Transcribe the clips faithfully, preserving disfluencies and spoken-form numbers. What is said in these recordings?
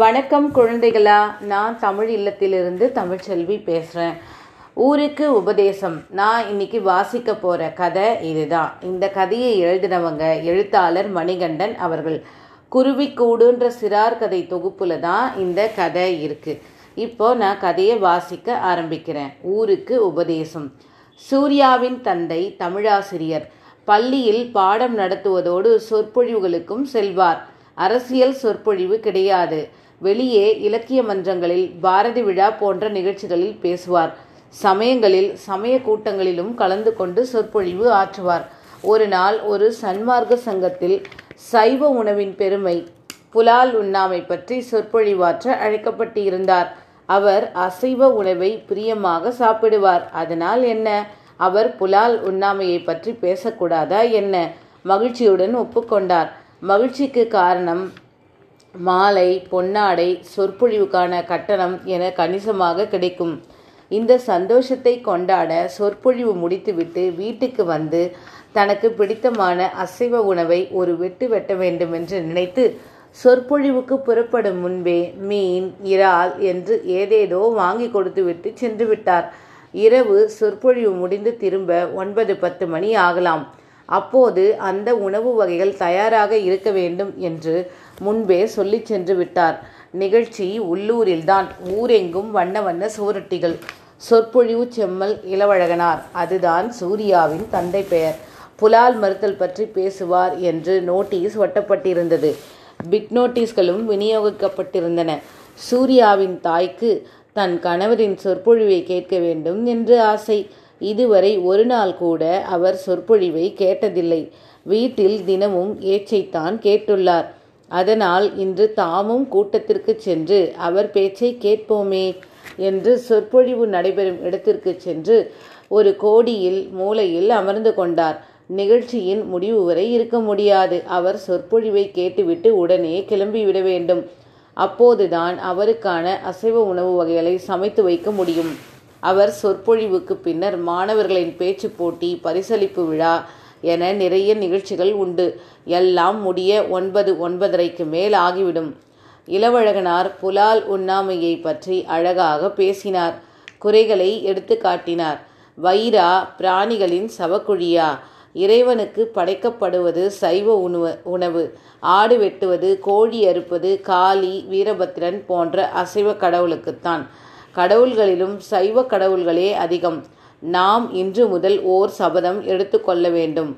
வணக்கம் குழந்தைகளா, நான் தமிழ் இல்லத்திலிருந்து தமிழ்ச்செல்வி பேசுகிறேன். ஊருக்கு உபதேசம். நான் இன்னைக்கு வாசிக்க போகிற கதை இதுதான். இந்த கதையை எழுதினவங்க எழுத்தாளர் மணிகண்டன் அவர்கள். குருவி கூடுன்ற சிறார் கதை தொகுப்பில் தான் இந்த கதை இருக்குது. இப்போது நான் கதையை வாசிக்க ஆரம்பிக்கிறேன். ஊருக்கு உபதேசம். சூர்யாவின் தந்தை தமிழாசிரியர். பள்ளியில் பாடம் நடத்துவதோடு சொற்பொழிவுகளுக்கும் செல்வார். அரசியல் சொற்பொழிவு கிடையாது. வெளியே இலக்கிய மன்றங்களில், பாரதி விழா போன்ற நிகழ்ச்சிகளில் பேசுவார். சமயங்களில் சமய கூட்டங்களிலும் கலந்து கொண்டு சொற்பொழிவு ஆற்றுவார். ஒரு நாள் ஒரு சன்மார்க சங்கத்தில் சைவ உணவின் பெருமை, புலால் உண்ணாமை பற்றி சொற்பொழிவாற்ற அழைக்கப்பட்டிருந்தார். அவர் அசைவ உணவை பிரியமாக சாப்பிடுவார். அதனால் என்ன, அவர் புலால் உண்ணாமையை பற்றி பேசக்கூடாதா என்ன? மகிழ்ச்சியுடன் ஒப்புக்கொண்டார். மகிழ்ச்சிக்கு காரணம் மாலை, பொன்னாடை, சொற்பொழிவுக்கான கட்டணம் என கணிசமாக கிடைக்கும். இந்த சந்தோஷத்தை கொண்டாட சொற்பொழிவு முடித்துவிட்டு வீட்டுக்கு வந்து தனக்கு பிடித்தமான அசைவ உணவை ஒரு வெட்டு வெட்ட வேண்டும் என்று நினைத்து சொற்பொழிவுக்கு புறப்படும் முன்பே மீன், இறால் என்று ஏதேதோ வாங்கி கொடுத்துவிட்டு சென்று விட்டார். இரவு சொற்பொழிவு முடிந்து திரும்ப ஒன்பது பத்து மணி ஆகலாம். அப்போது அந்த உணவு வகைகள் தயாராக இருக்க வேண்டும் என்று முன்பே சொல்லி சென்று விட்டார். நிகழ்ச்சி உள்ளூரில்தான். ஊரெங்கும் வண்ண வண்ண சுவரொட்டிகள். சொற்பொழிவு செம்மல் இளவழகனார். அதுதான் சூர்யாவின் தந்தை பெயர். புலால் மறுத்தல் பற்றி பேசுவார் என்று நோட்டீஸ் ஒட்டப்பட்டிருந்தது. பிக் நோட்டீஸ்களும் விநியோகிக்கப்பட்டிருந்தன. சூர்யாவின் தாய்க்கு தன் கணவரின் சொற்பொழிவை கேட்க வேண்டும் என்று ஆசை. இதுவரை ஒரு நாள் கூட அவர் சொற்பொழிவை கேட்டதில்லை. வீட்டில் தினமும் ஏச்சைத்தான் கேட்டுள்ளார். அதனால் இன்று தாமும் கூட்டத்திற்கு சென்று அவர் பேச்சை கேட்போமே என்று சொற்பொழிவு நடைபெறும் இடத்திற்கு சென்று ஒரு கோடியில் மூலையில் அமர்ந்து கொண்டார். நிகழ்ச்சியின் முடிவு வரை இருக்க முடியாது. அவர் சொற்பொழிவை கேட்டுவிட்டு உடனே கிளம்பிவிட வேண்டும். அப்போதுதான் அவருக்கான அசைவ உணவு வகைகளை சமைத்து வைக்க முடியும். அவர் சொற்பொழிவுக்கு பின்னர் மாணவர்களின் பேச்சு போட்டி, பரிசளிப்பு விழா என நிறைய நிகழ்ச்சிகள் உண்டு. எல்லாம் முடிய ஒன்பது ஒன்பதரைக்கு மேல் ஆகிவிடும். இளவழகனார் புலால் உண்ணாமையை பற்றி அழகாக பேசினார். குறைகளை எடுத்து காட்டினார். வயிறா பிராணிகளின் சவக்குழியா? இறைவனுக்கு படைக்கப்படுவது சைவ உணவு உணவு ஆடு வெட்டுவது, கோழி அறுப்பது, காளி, வீரபத்திரன் போன்ற அசைவ கடவுளுக்குத்தான். கடவுள்களிலும் சைவ கடவுள்களே அதிகம். நாம் இன்று முதல் ஓர் சபதம் எடுத்துக்கொள்ள வேண்டும்.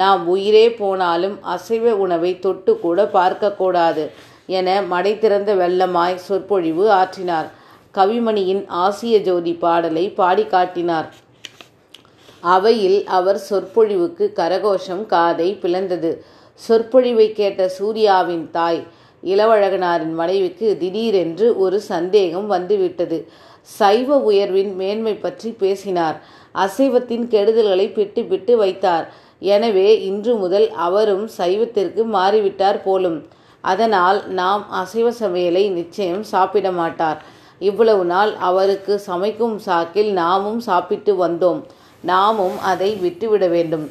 நாம் உயிரே போனாலும் அசைவ உணவை தொட்டு கூட பார்க்கக்கூடாது என மடை திறந்த வெள்ளமாய் சொற்பொழிவு ஆற்றினார். கவிமணியின் ஆசிய ஜோதி பாடலை பாடி காட்டினார். அவையில் அவர் சொற்பொழிவுக்கு கரகோஷம் காதை பிளந்தது. சொற்பொழிவை கேட்ட சூர்யாவின் தாய் இளவழகனாரின் மனைவிக்கு திடீரென்று ஒரு சந்தேகம் வந்துவிட்டது. சைவ உயர்வின் மேன்மை பற்றி பேசினார். அசைவத்தின் கெடுதல்களை பிட்டு பிட்டு வைத்தார். எனவே இன்று முதல் அவரும் சைவத்திற்கு மாறிவிட்டார் போலும். அதனால் நாம் அசைவ சமையலை நிச்சயம் சாப்பிட மாட்டார். இவ்வளவு நாள் அவருக்கு சமைக்கும் சாக்கில் நாமும் சாப்பிட்டு வந்தோம். நாமும் அதை விட்டுவிட வேண்டும்.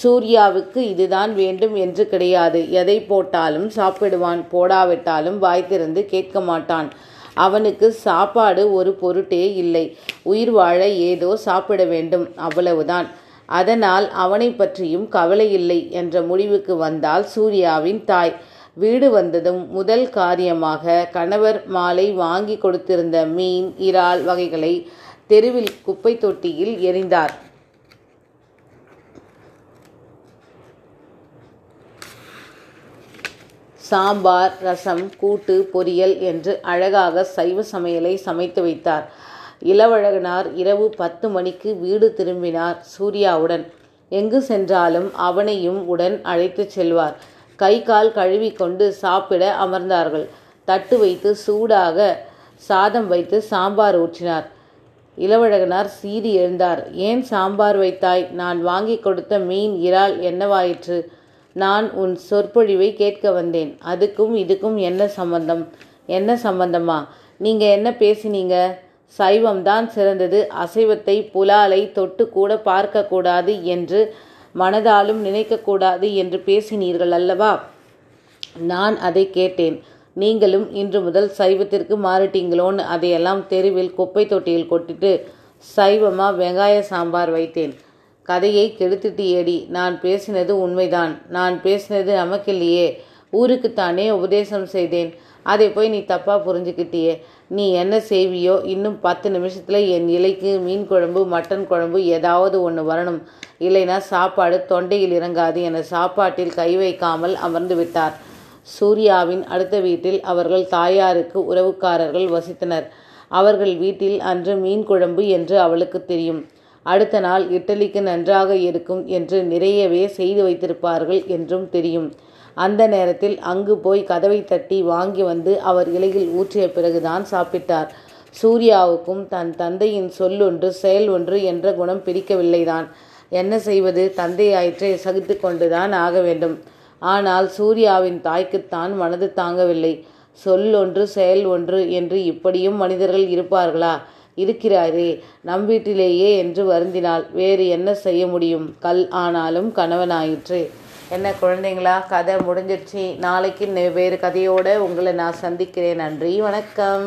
சூர்யாவுக்கு இதுதான் வேண்டும் என்று கிடையாது. எதை போட்டாலும் சாப்பிடுவான். போடாவிட்டாலும் வாய்த்திருந்து கேட்க மாட்டான். அவனுக்கு சாப்பாடு ஒரு பொருட்டே இல்லை. உயிர் வாழ ஏதோ சாப்பிட வேண்டும், அவ்வளவுதான். அதனால் அவனை பற்றியும் கவலை இல்லை என்ற முடிவுக்கு வந்தால் சூர்யாவின் தாய். வீடு வந்ததும் முதல் காரியமாக கணவர் மாலை வாங்கி கொடுத்திருந்த மீன், இறால் வகைகளை தெருவில் குப்பை தொட்டியில் எறிந்தார். சாம்பார், ரசம், கூட்டு, பொரியல் என்று அழகாக சைவ சமையலை சமைத்து வைத்தார். இளவழகனார் இரவு பத்து மணிக்கு வீடு திரும்பினார். சூர்யாவுடன் எங்கு சென்றாலும் அவனையும் உடன் அழைத்து செல்வார். கை கால் கழுவி கொண்டு சாப்பிட அமர்ந்தார்கள். தட்டு வைத்து சூடாக சாதம் வைத்து சாம்பார் ஊற்றினார். இளவழகனார் சீறி எழுந்தார். ஏன் சாம்பார் வைத்தாய்? நான் வாங்கி கொடுத்த மீன், இறால் என்னவாயிற்று? நான் உன் சொற்பொழிவை கேட்க வந்தேன். அதுக்கும் இதுக்கும் என்ன சம்பந்தம்? என்ன சம்பந்தமா? நீங்கள் என்ன பேசினீங்க? சைவம்தான் சிறந்தது, அசைவத்தை புலாலை தொட்டு கூட பார்க்கக்கூடாது என்று மனதாலும் நினைக்கக்கூடாது என்று பேசினீர்கள் அல்லவா? நான் அதை கேட்டேன். நீங்களும் இன்று முதல் சைவத்திற்கு மாறிட்டீங்களோன்னு அதையெல்லாம் தெருவில் குப்பை தொட்டியில் கொட்டிட்டு சைவமாக வெங்காய சாம்பார் வைத்தேன். கதையை கெடுத்துட்டு ஏடி, நான் பேசினது உண்மைதான். நான் பேசினது நமக்கில்லையே, ஊருக்குத்தானே உபதேசம் செய்தேன். அதை போய் நீ தப்பாக புரிஞ்சுக்கிட்டியே. நீ என்ன செய்வியோ, இன்னும் பத்து நிமிஷத்தில் என் இலைக்கு மீன் குழம்பு மட்டன் குழம்பு ஏதாவது ஒன்று வரணும், இல்லைனா சாப்பாடு தொண்டையில் இறங்காது என சாப்பாட்டில் கை வைக்காமல் அமர்ந்து விட்டார். சூர்யாவின் அடுத்த வீட்டில் அவர்கள் தாயாருக்கு உறவுக்காரர்கள் வசித்தனர். அவர்கள் வீட்டில் அன்று மீன் குழம்பு என்று அவளுக்கு தெரியும். அடுத்த நாள் இட்டலிக்கு நன்றாக இருக்கும் என்று நிறையவே செய்து வைத்திருப்பார்கள் என்றும் தெரியும். அந்த நேரத்தில் அங்கு போய் கதவை தட்டி வாங்கி வந்து அவர் இலையில் ஊற்றிய பிறகுதான் சாப்பிட்டார். சூர்யாவுக்கும் தன் தந்தையின் சொல்லொன்று செயல் ஒன்று என்ற குணம் பிடிக்கவில்லைதான். என்ன செய்வது, தந்தையாயிற்றை சகித்து கொண்டுதான் ஆக வேண்டும். ஆனால் சூர்யாவின் தாய்க்குத்தான் மனது தாங்கவில்லை. சொல்லொன்று செயல் ஒன்று என்று இப்படியும் மனிதர்கள் இருப்பார்களா? இருக்கிறாரே நம் வீட்டிலேயே என்று வருந்தினால் வேறு என்ன செய்ய முடியும்? கல் ஆனாலும் கணவனாயிற்று. என்ன குழந்தைங்களா, கதை முடிஞ்சிடுச்சு. நாளைக்கு வேறு கதையோடு உங்களை நான் சந்திக்கிறேன். நன்றி, வணக்கம்.